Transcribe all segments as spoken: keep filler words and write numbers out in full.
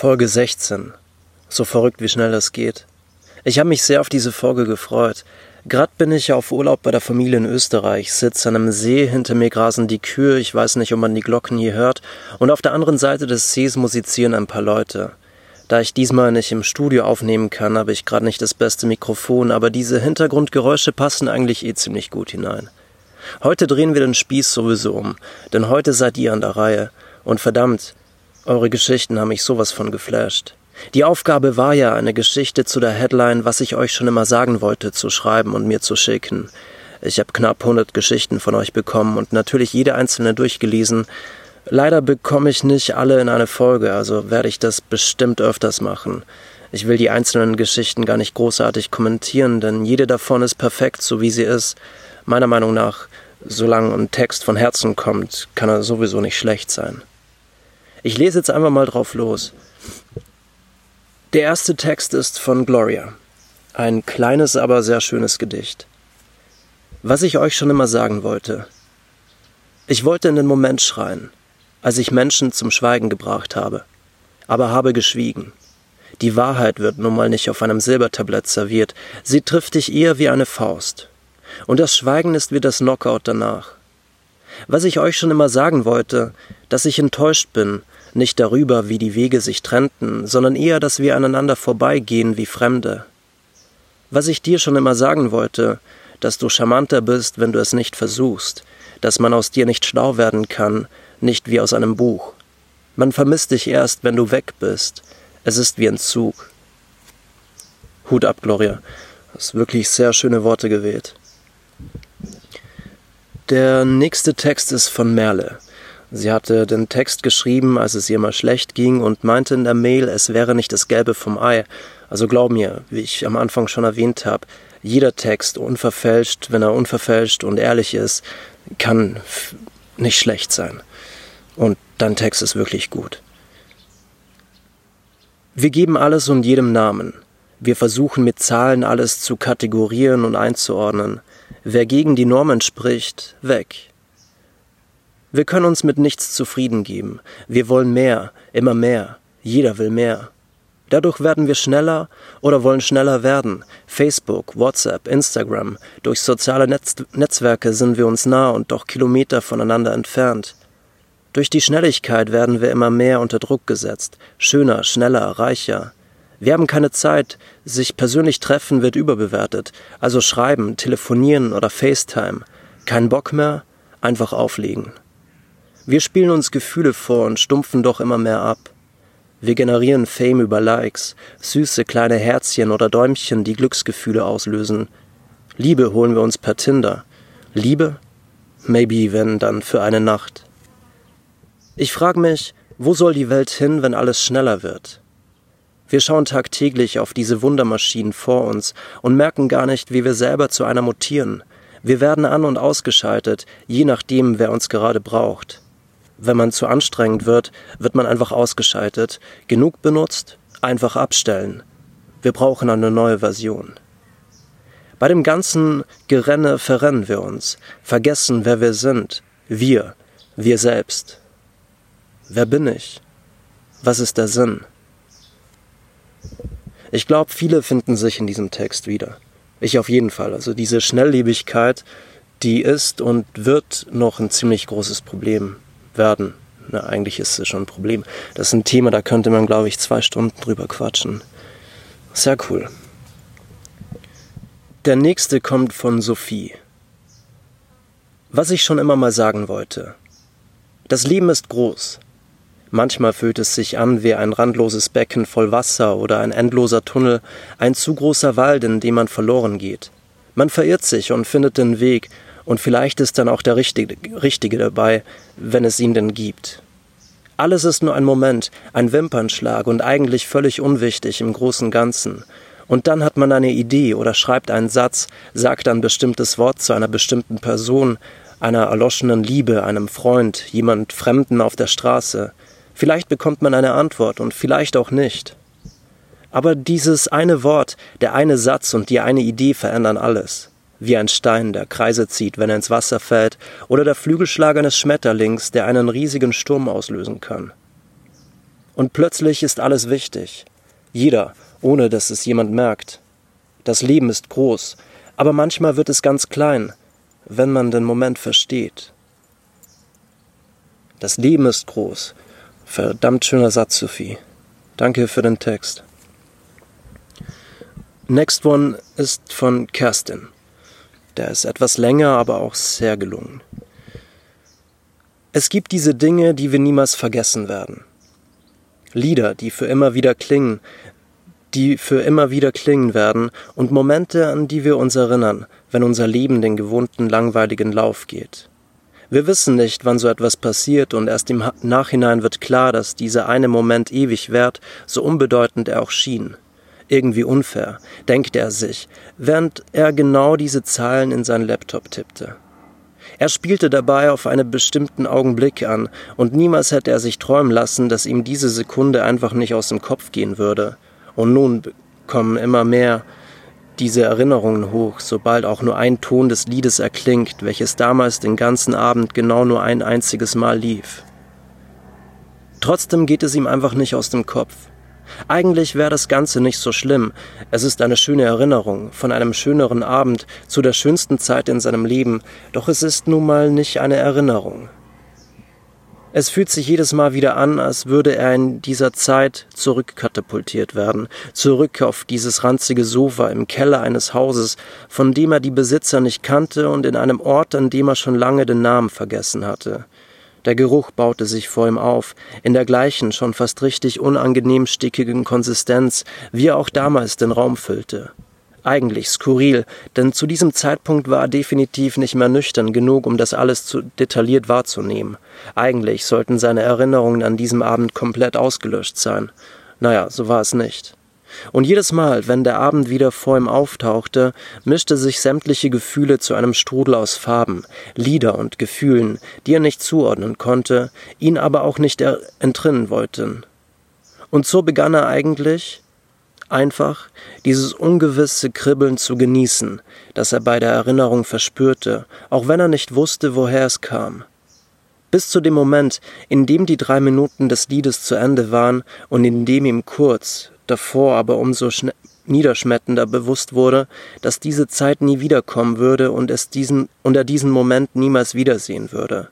Folge sechzehn. So verrückt, wie schnell das geht. Ich habe mich sehr auf diese Folge gefreut. Gerade bin ich auf Urlaub bei der Familie in Österreich, sitze an einem See, hinter mir grasen die Kühe, ich weiß nicht, ob man die Glocken hier hört, und auf der anderen Seite des Sees musizieren ein paar Leute. Da ich diesmal nicht im Studio aufnehmen kann, habe ich gerade nicht das beste Mikrofon, aber diese Hintergrundgeräusche passen eigentlich eh ziemlich gut hinein. Heute drehen wir den Spieß sowieso um, denn heute seid ihr an der Reihe. Und verdammt, eure Geschichten haben mich sowas von geflasht. Die Aufgabe war ja, eine Geschichte zu der Headline, was ich euch schon immer sagen wollte, zu schreiben und mir zu schicken. Ich habe knapp hundert Geschichten von euch bekommen und natürlich jede einzelne durchgelesen. Leider bekomme ich nicht alle in eine Folge, also werde ich das bestimmt öfters machen. Ich will die einzelnen Geschichten gar nicht großartig kommentieren, denn jede davon ist perfekt, so wie sie ist. Meiner Meinung nach, solange ein Text von Herzen kommt, kann er sowieso nicht schlecht sein. Ich lese jetzt einfach mal drauf los. Der erste Text ist von Gloria. Ein kleines, aber sehr schönes Gedicht. Was ich euch schon immer sagen wollte. Ich wollte in den Moment schreien, als ich Menschen zum Schweigen gebracht habe, aber habe geschwiegen. Die Wahrheit wird nun mal nicht auf einem Silbertablett serviert, sie trifft dich eher wie eine Faust. Und das Schweigen ist wie das Knockout danach. Was ich euch schon immer sagen wollte, dass ich enttäuscht bin, nicht darüber, wie die Wege sich trennten, sondern eher, dass wir aneinander vorbeigehen wie Fremde. Was ich dir schon immer sagen wollte, dass du charmanter bist, wenn du es nicht versuchst, dass man aus dir nicht schlau werden kann, nicht wie aus einem Buch. Man vermisst dich erst, wenn du weg bist. Es ist wie ein Zug. Hut ab, Gloria. Das sind wirklich sehr schöne Worte gewählt. Der nächste Text ist von Merle. Sie hatte den Text geschrieben, als es ihr mal schlecht ging, und meinte in der Mail, es wäre nicht das Gelbe vom Ei. Also glaub mir, wie ich am Anfang schon erwähnt habe, jeder Text, unverfälscht, wenn er unverfälscht und ehrlich ist, kann f- nicht schlecht sein. Und dein Text ist wirklich gut. Wir geben alles und jedem Namen. Wir versuchen mit Zahlen alles zu kategorieren und einzuordnen. Wer gegen die Normen spricht, weg. Wir können uns mit nichts zufrieden geben. Wir wollen mehr, immer mehr. Jeder will mehr. Dadurch werden wir schneller oder wollen schneller werden. Facebook, WhatsApp, Instagram, durch soziale Netz- Netzwerke sind wir uns nah und doch Kilometer voneinander entfernt. Durch die Schnelligkeit werden wir immer mehr unter Druck gesetzt. Schöner, schneller, reicher. Wir haben keine Zeit. Sich persönlich treffen wird überbewertet. Also schreiben, telefonieren oder FaceTime. Kein Bock mehr? Einfach auflegen. Wir spielen uns Gefühle vor und stumpfen doch immer mehr ab. Wir generieren Fame über Likes, süße kleine Herzchen oder Däumchen, die Glücksgefühle auslösen. Liebe holen wir uns per Tinder. Liebe? Maybe, wenn, dann für eine Nacht. Ich frage mich, wo soll die Welt hin, wenn alles schneller wird? Wir schauen tagtäglich auf diese Wundermaschinen vor uns und merken gar nicht, wie wir selber zu einer mutieren. Wir werden an- und ausgeschaltet, je nachdem, wer uns gerade braucht. Wenn man zu anstrengend wird, wird man einfach ausgeschaltet. Genug benutzt, einfach abstellen. Wir brauchen eine neue Version. Bei dem ganzen Gerenne verrennen wir uns, vergessen, wer wir sind. Wir, wir selbst. Wer bin ich? Was ist der Sinn? Ich glaube, viele finden sich in diesem Text wieder. Ich auf jeden Fall. Also diese Schnelllebigkeit, die ist und wird noch ein ziemlich großes Problem werden. Na, eigentlich ist es schon ein Problem. Das ist ein Thema, da könnte man, glaube ich, zwei Stunden drüber quatschen. Sehr cool. Der nächste kommt von Sophie. Was ich schon immer mal sagen wollte. Das Leben ist groß. Manchmal fühlt es sich an wie ein randloses Becken voll Wasser oder ein endloser Tunnel, ein zu großer Wald, in dem man verloren geht. Man verirrt sich und findet den Weg. Und vielleicht ist dann auch der Richtige, Richtige dabei, wenn es ihn denn gibt. Alles ist nur ein Moment, ein Wimpernschlag und eigentlich völlig unwichtig im großen Ganzen. Und dann hat man eine Idee oder schreibt einen Satz, sagt ein bestimmtes Wort zu einer bestimmten Person, einer erloschenen Liebe, einem Freund, jemand Fremden auf der Straße. Vielleicht bekommt man eine Antwort und vielleicht auch nicht. Aber dieses eine Wort, der eine Satz und die eine Idee verändern alles. Wie ein Stein, der Kreise zieht, wenn er ins Wasser fällt, oder der Flügelschlag eines Schmetterlings, der einen riesigen Sturm auslösen kann. Und plötzlich ist alles wichtig. Jeder, ohne dass es jemand merkt. Das Leben ist groß, aber manchmal wird es ganz klein, wenn man den Moment versteht. Das Leben ist groß. Verdammt schöner Satz, Sophie. Danke für den Text. Next One ist von Kerstin. Der ist etwas länger, aber auch sehr gelungen. Es gibt diese Dinge, die wir niemals vergessen werden. Lieder, die für immer wieder klingen, die für immer wieder klingen werden und Momente, an die wir uns erinnern, wenn unser Leben den gewohnten langweiligen Lauf geht. Wir wissen nicht, wann so etwas passiert und erst im Nachhinein wird klar, dass dieser eine Moment ewig währt, so unbedeutend er auch schien. Irgendwie unfair, denkt er sich, während er genau diese Zahlen in seinen Laptop tippte. Er spielte dabei auf einen bestimmten Augenblick an und niemals hätte er sich träumen lassen, dass ihm diese Sekunde einfach nicht aus dem Kopf gehen würde. Und nun kommen immer mehr diese Erinnerungen hoch, sobald auch nur ein Ton des Liedes erklingt, welches damals den ganzen Abend genau nur ein einziges Mal lief. Trotzdem geht es ihm einfach nicht aus dem Kopf. Eigentlich wäre das Ganze nicht so schlimm. Es ist eine schöne Erinnerung von einem schöneren Abend zu der schönsten Zeit in seinem Leben, doch es ist nun mal nicht eine Erinnerung. Es fühlt sich jedes Mal wieder an, als würde er in dieser Zeit zurückkatapultiert werden, zurück auf dieses ranzige Sofa im Keller eines Hauses, von dem er die Besitzer nicht kannte und in einem Ort, an dem er schon lange den Namen vergessen hatte. Der Geruch baute sich vor ihm auf, in der gleichen, schon fast richtig unangenehm stickigen Konsistenz, wie er auch damals den Raum füllte. Eigentlich skurril, denn zu diesem Zeitpunkt war er definitiv nicht mehr nüchtern genug, um das alles zu detailliert wahrzunehmen. Eigentlich sollten seine Erinnerungen an diesem Abend komplett ausgelöscht sein. Naja, so war es nicht. Und jedes Mal, wenn der Abend wieder vor ihm auftauchte, mischte sich sämtliche Gefühle zu einem Strudel aus Farben, Lieder und Gefühlen, die er nicht zuordnen konnte, ihn aber auch nicht entrinnen wollten. Und so begann er eigentlich einfach dieses ungewisse Kribbeln zu genießen, das er bei der Erinnerung verspürte, auch wenn er nicht wusste, woher es kam. Bis zu dem Moment, in dem die drei Minuten des Liedes zu Ende waren und in dem ihm kurz davor aber umso niederschmetternder bewusst wurde, dass diese Zeit nie wiederkommen würde und, es diesen, und er diesen Moment niemals wiedersehen würde.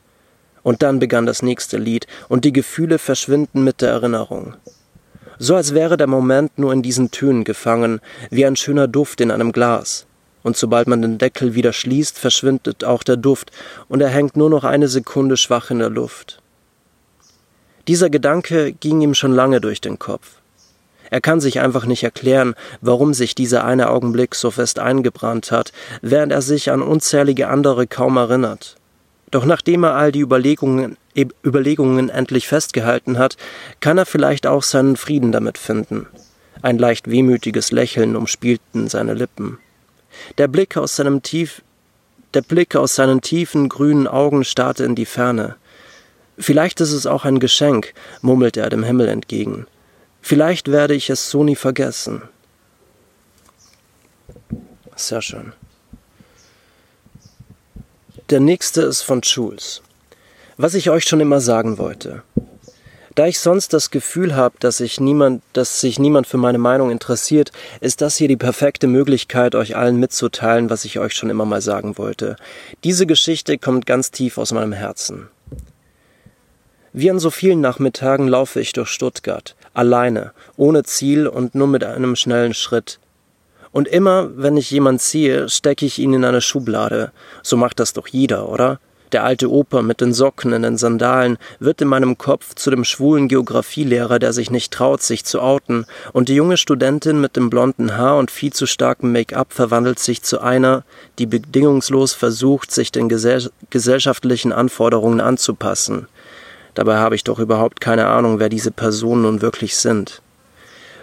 Und dann begann das nächste Lied und die Gefühle verschwinden mit der Erinnerung. So als wäre der Moment nur in diesen Tönen gefangen, wie ein schöner Duft in einem Glas. Und sobald man den Deckel wieder schließt, verschwindet auch der Duft und er hängt nur noch eine Sekunde schwach in der Luft. Dieser Gedanke ging ihm schon lange durch den Kopf. Er kann sich einfach nicht erklären, warum sich dieser eine Augenblick so fest eingebrannt hat, während er sich an unzählige andere kaum erinnert. Doch nachdem er all die Überlegungen, Überlegungen endlich festgehalten hat, kann er vielleicht auch seinen Frieden damit finden. Ein leicht wehmütiges Lächeln umspielten seine Lippen. Der Blick aus seinem tief, der Blick aus seinen tiefen, grünen Augen starrte in die Ferne. »Vielleicht ist es auch ein Geschenk«, murmelte er dem Himmel entgegen. »Vielleicht werde ich es so nie vergessen.« Sehr schön. Der nächste ist von Schulz. Was ich euch schon immer sagen wollte. Da ich sonst das Gefühl habe, dass, dass sich niemand für meine Meinung interessiert, ist das hier die perfekte Möglichkeit, euch allen mitzuteilen, was ich euch schon immer mal sagen wollte. Diese Geschichte kommt ganz tief aus meinem Herzen. Wie an so vielen Nachmittagen laufe ich durch Stuttgart, alleine, ohne Ziel und nur mit einem schnellen Schritt. Und immer, wenn ich jemanden ziehe, stecke ich ihn in eine Schublade. So macht das doch jeder, oder? Der alte Opa mit den Socken in den Sandalen wird in meinem Kopf zu dem schwulen Geographielehrer, der sich nicht traut, sich zu outen, und die junge Studentin mit dem blonden Haar und viel zu starkem Make-up verwandelt sich zu einer, die bedingungslos versucht, sich den gesell- gesellschaftlichen Anforderungen anzupassen. Dabei habe ich doch überhaupt keine Ahnung, wer diese Personen nun wirklich sind.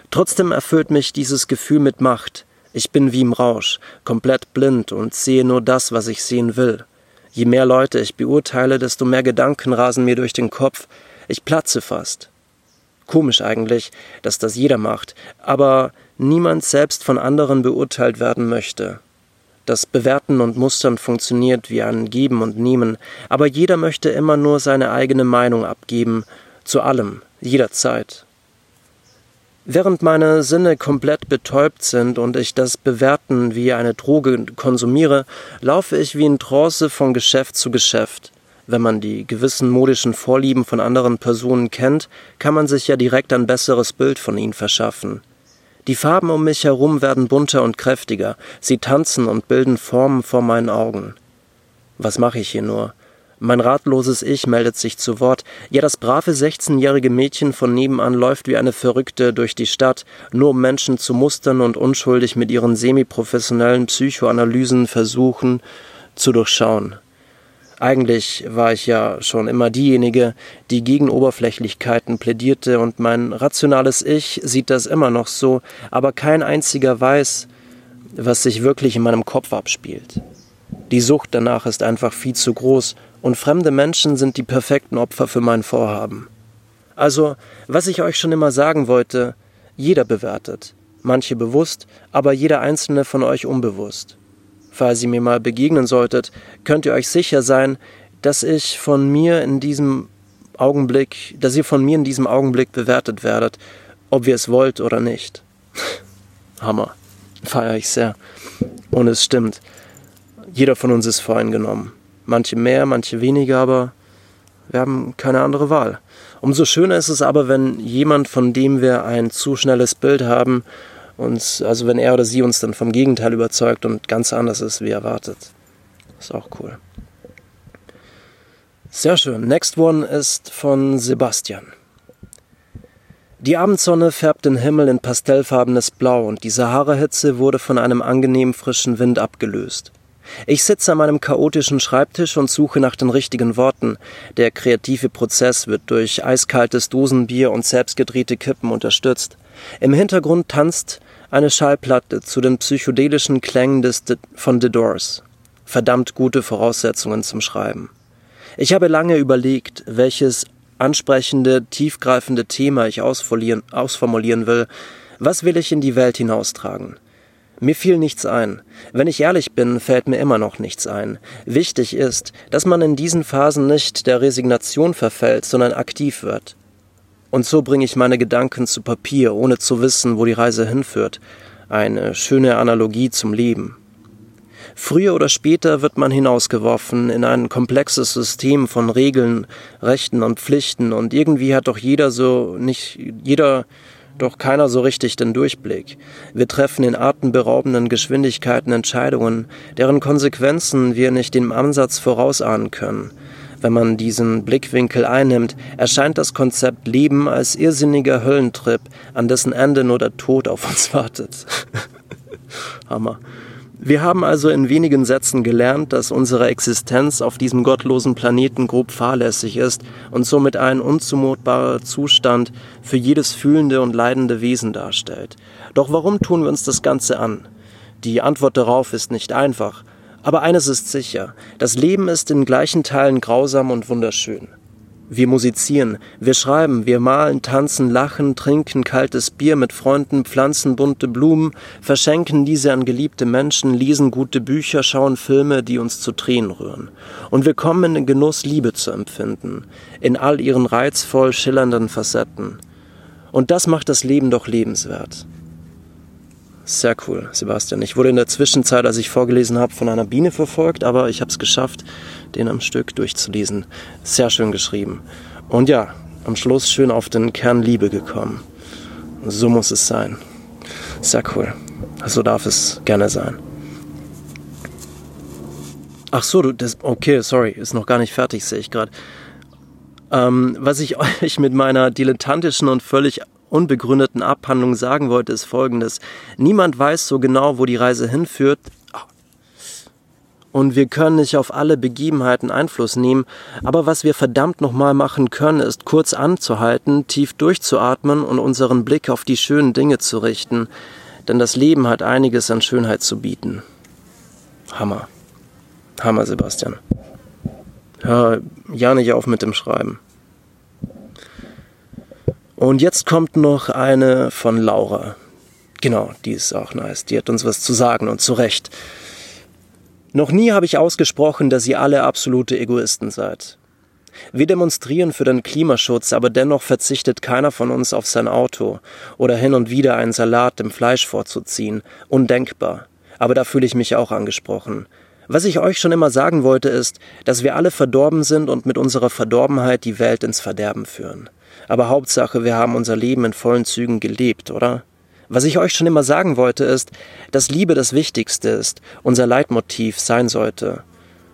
Trotzdem erfüllt mich dieses Gefühl mit Macht. Ich bin wie im Rausch, komplett blind und sehe nur das, was ich sehen will. Je mehr Leute ich beurteile, desto mehr Gedanken rasen mir durch den Kopf. Ich platze fast. Komisch eigentlich, dass das jeder macht, aber niemand selbst von anderen beurteilt werden möchte. Das Bewerten und Mustern funktioniert wie ein Geben und Nehmen, aber jeder möchte immer nur seine eigene Meinung abgeben, zu allem, jederzeit. Während meine Sinne komplett betäubt sind und ich das Bewerten wie eine Droge konsumiere, laufe ich wie in Trance von Geschäft zu Geschäft. Wenn man die gewissen modischen Vorlieben von anderen Personen kennt, kann man sich ja direkt ein besseres Bild von ihnen verschaffen. Die Farben um mich herum werden bunter und kräftiger, sie tanzen und bilden Formen vor meinen Augen. Was mache ich hier nur? Mein ratloses Ich meldet sich zu Wort, ja das brave sechzehnjährige Mädchen von nebenan läuft wie eine Verrückte durch die Stadt, nur um Menschen zu mustern und unschuldig mit ihren semiprofessionellen Psychoanalysen versuchen zu durchschauen. Eigentlich war ich ja schon immer diejenige, die gegen Oberflächlichkeiten plädierte, und mein rationales Ich sieht das immer noch so, aber kein einziger weiß, was sich wirklich in meinem Kopf abspielt. Die Sucht danach ist einfach viel zu groß, und fremde Menschen sind die perfekten Opfer für mein Vorhaben. Also, was ich euch schon immer sagen wollte, jeder bewertet, manche bewusst, aber jeder einzelne von euch unbewusst. Falls ihr mir mal begegnen solltet, könnt ihr euch sicher sein, dass ich von mir in diesem Augenblick, dass ihr von mir in diesem Augenblick bewertet werdet, ob ihr es wollt oder nicht. Hammer. Feiere ich sehr. Und es stimmt. Jeder von uns ist voreingenommen. Manche mehr, manche weniger, aber wir haben keine andere Wahl. Umso schöner ist es aber, wenn jemand, von dem wir ein zu schnelles Bild haben, uns, also wenn er oder sie uns dann vom Gegenteil überzeugt und ganz anders ist, wie erwartet. Ist auch cool. Sehr schön. Next one ist von Sebastian. Die Abendsonne färbt den Himmel in pastellfarbenes Blau und die Sahara-Hitze wurde von einem angenehmen frischen Wind abgelöst. Ich sitze an meinem chaotischen Schreibtisch und suche nach den richtigen Worten. Der kreative Prozess wird durch eiskaltes Dosenbier und selbstgedrehte Kippen unterstützt. Im Hintergrund tanzt eine Schallplatte zu den psychedelischen Klängen des D- von The Doors. Verdammt gute Voraussetzungen zum Schreiben. Ich habe lange überlegt, welches ansprechende, tiefgreifende Thema ich ausformulieren will. Was will ich in die Welt hinaustragen? Mir fiel nichts ein. Wenn ich ehrlich bin, fällt mir immer noch nichts ein. Wichtig ist, dass man in diesen Phasen nicht der Resignation verfällt, sondern aktiv wird. Und so bringe ich meine Gedanken zu Papier, ohne zu wissen, wo die Reise hinführt. Eine schöne Analogie zum Leben. Früher oder später wird man hinausgeworfen in ein komplexes System von Regeln, Rechten und Pflichten, und irgendwie hat doch jeder so nicht jeder Doch keiner so richtig den Durchblick. Wir treffen in atemberaubenden Geschwindigkeiten Entscheidungen, deren Konsequenzen wir nicht im Ansatz vorausahnen können. Wenn man diesen Blickwinkel einnimmt, erscheint das Konzept Leben als irrsinniger Höllentrip, an dessen Ende nur der Tod auf uns wartet. Hammer. Wir haben also in wenigen Sätzen gelernt, dass unsere Existenz auf diesem gottlosen Planeten grob fahrlässig ist und somit ein unzumutbarer Zustand für jedes fühlende und leidende Wesen darstellt. Doch warum tun wir uns das Ganze an? Die Antwort darauf ist nicht einfach. Aber eines ist sicher: Das Leben ist in gleichen Teilen grausam und wunderschön. Wir musizieren, wir schreiben, wir malen, tanzen, lachen, trinken kaltes Bier mit Freunden, pflanzen bunte Blumen, verschenken diese an geliebte Menschen, lesen gute Bücher, schauen Filme, die uns zu Tränen rühren. Und wir kommen in den Genuss, Liebe zu empfinden, in all ihren reizvoll schillernden Facetten. Und das macht das Leben doch lebenswert. Sehr cool, Sebastian. Ich wurde in der Zwischenzeit, als ich vorgelesen habe, von einer Biene verfolgt, aber ich habe es geschafft, den am Stück durchzulesen. Sehr schön geschrieben. Und ja, am Schluss schön auf den Kern Liebe gekommen. So muss es sein. Sehr cool. So darf es gerne sein. Ach so, du, das, okay, sorry, ist noch gar nicht fertig, sehe ich gerade. Ähm, was ich euch mit meiner dilettantischen und völlig unbegründeten Abhandlung sagen wollte, ist Folgendes. Niemand weiß so genau, wo die Reise hinführt, und wir können nicht auf alle Begebenheiten Einfluss nehmen, aber was wir verdammt nochmal machen können, ist kurz anzuhalten, tief durchzuatmen und unseren Blick auf die schönen Dinge zu richten, denn das Leben hat einiges an Schönheit zu bieten. Hammer. Hammer, Sebastian. Hör ja nicht auf mit dem Schreiben. Und jetzt kommt noch eine von Laura. Genau, die ist auch nice. Die hat uns was zu sagen und zu Recht. Noch nie habe ich ausgesprochen, dass ihr alle absolute Egoisten seid. Wir demonstrieren für den Klimaschutz, aber dennoch verzichtet keiner von uns auf sein Auto oder hin und wieder einen Salat dem Fleisch vorzuziehen. Undenkbar. Aber da fühle ich mich auch angesprochen. Was ich euch schon immer sagen wollte ist, dass wir alle verdorben sind und mit unserer Verdorbenheit die Welt ins Verderben führen. Aber Hauptsache, wir haben unser Leben in vollen Zügen gelebt, oder? Was ich euch schon immer sagen wollte ist, dass Liebe das Wichtigste ist, unser Leitmotiv sein sollte.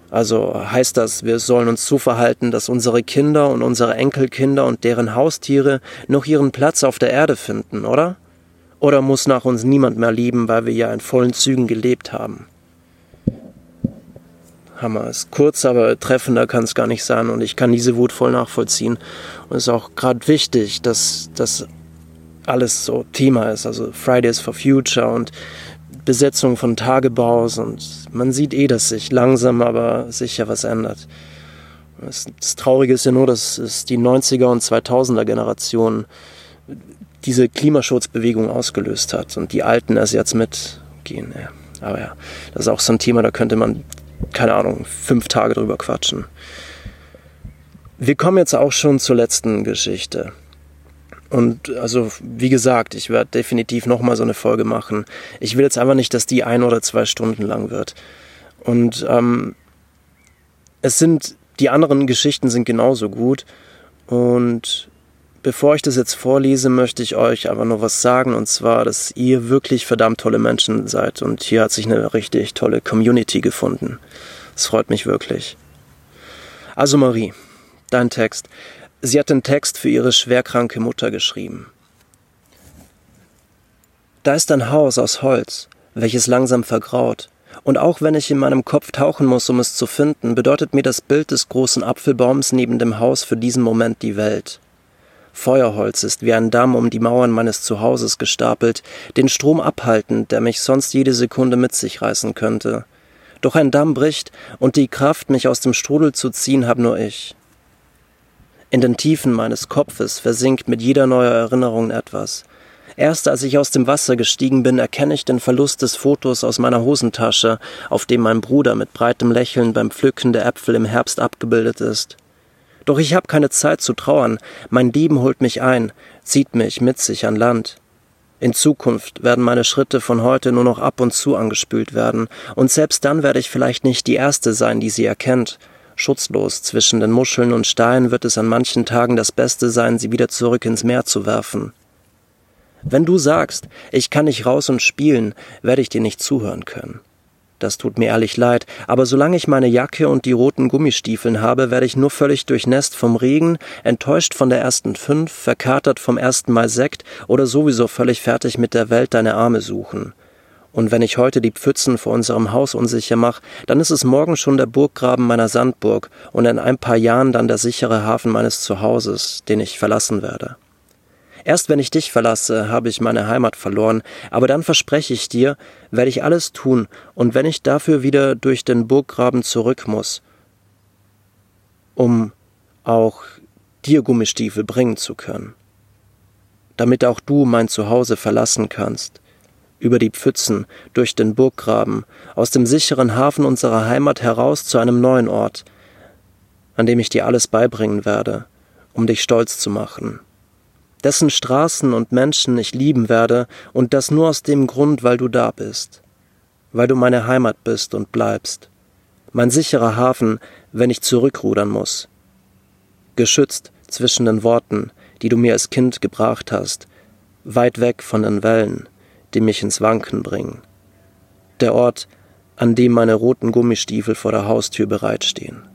Also heißt das, wir sollen uns so verhalten, dass unsere Kinder und unsere Enkelkinder und deren Haustiere noch ihren Platz auf der Erde finden, oder? Oder muss nach uns niemand mehr lieben, weil wir ja in vollen Zügen gelebt haben? Hammer, ist kurz, aber treffender kann es gar nicht sein und ich kann diese Wut voll nachvollziehen. Und es ist auch gerade wichtig, dass das alles so Thema ist, also Fridays for Future und Besetzung von Tagebaus und man sieht eh, dass sich langsam aber sicher was ändert. Das Traurige ist ja nur, dass es die neunziger und zweitausender Generation diese Klimaschutzbewegung ausgelöst hat und die Alten erst jetzt mitgehen. Aber ja, das ist auch so ein Thema, da könnte man, keine Ahnung, fünf Tage drüber quatschen. Wir kommen jetzt auch schon zur letzten Geschichte. Und also, wie gesagt, ich werde definitiv nochmal so eine Folge machen. Ich will jetzt einfach nicht, dass die ein oder zwei Stunden lang wird. Und ähm, es sind, die anderen Geschichten sind genauso gut. Und bevor ich das jetzt vorlese, möchte ich euch aber noch was sagen. Und zwar, dass ihr wirklich verdammt tolle Menschen seid. Und hier hat sich eine richtig tolle Community gefunden. Das freut mich wirklich. Also Marie, dein Text. Sie hat den Text für ihre schwerkranke Mutter geschrieben. Da ist ein Haus aus Holz, welches langsam vergraut. Und auch wenn ich in meinem Kopf tauchen muss, um es zu finden, bedeutet mir das Bild des großen Apfelbaums neben dem Haus für diesen Moment die Welt. Feuerholz ist wie ein Damm um die Mauern meines Zuhauses gestapelt, den Strom abhaltend, der mich sonst jede Sekunde mit sich reißen könnte. Doch ein Damm bricht, und die Kraft, mich aus dem Strudel zu ziehen, hab nur ich. In den Tiefen meines Kopfes versinkt mit jeder neuer Erinnerung etwas. Erst als ich aus dem Wasser gestiegen bin, erkenne ich den Verlust des Fotos aus meiner Hosentasche, auf dem mein Bruder mit breitem Lächeln beim Pflücken der Äpfel im Herbst abgebildet ist. Doch ich habe keine Zeit zu trauern, mein Leben holt mich ein, zieht mich mit sich an Land. In Zukunft werden meine Schritte von heute nur noch ab und zu angespült werden, und selbst dann werde ich vielleicht nicht die Erste sein, die sie erkennt. Schutzlos zwischen den Muscheln und Steinen wird es an manchen Tagen das Beste sein, sie wieder zurück ins Meer zu werfen. Wenn du sagst, ich kann nicht raus und spielen, werde ich dir nicht zuhören können. Das tut mir ehrlich leid, aber solange ich meine Jacke und die roten Gummistiefeln habe, werde ich nur völlig durchnässt vom Regen, enttäuscht von der ersten fünf, verkatert vom ersten Mal Sekt oder sowieso völlig fertig mit der Welt deine Arme suchen. Und wenn ich heute die Pfützen vor unserem Haus unsicher mache, dann ist es morgen schon der Burggraben meiner Sandburg und in ein paar Jahren dann der sichere Hafen meines Zuhauses, den ich verlassen werde. Erst wenn ich dich verlasse, habe ich meine Heimat verloren, aber dann verspreche ich dir, werde ich alles tun, und wenn ich dafür wieder durch den Burggraben zurück muss, um auch dir Gummistiefel bringen zu können, damit auch du mein Zuhause verlassen kannst. Über die Pfützen, durch den Burggraben, aus dem sicheren Hafen unserer Heimat heraus zu einem neuen Ort, an dem ich dir alles beibringen werde, um dich stolz zu machen. Dessen Straßen und Menschen ich lieben werde, und das nur aus dem Grund, weil du da bist, weil du meine Heimat bist und bleibst, mein sicherer Hafen, wenn ich zurückrudern muss. Geschützt zwischen den Worten, die du mir als Kind gebracht hast, weit weg von den Wellen, die mich ins Wanken bringen. Der Ort, an dem meine roten Gummistiefel vor der Haustür bereitstehen.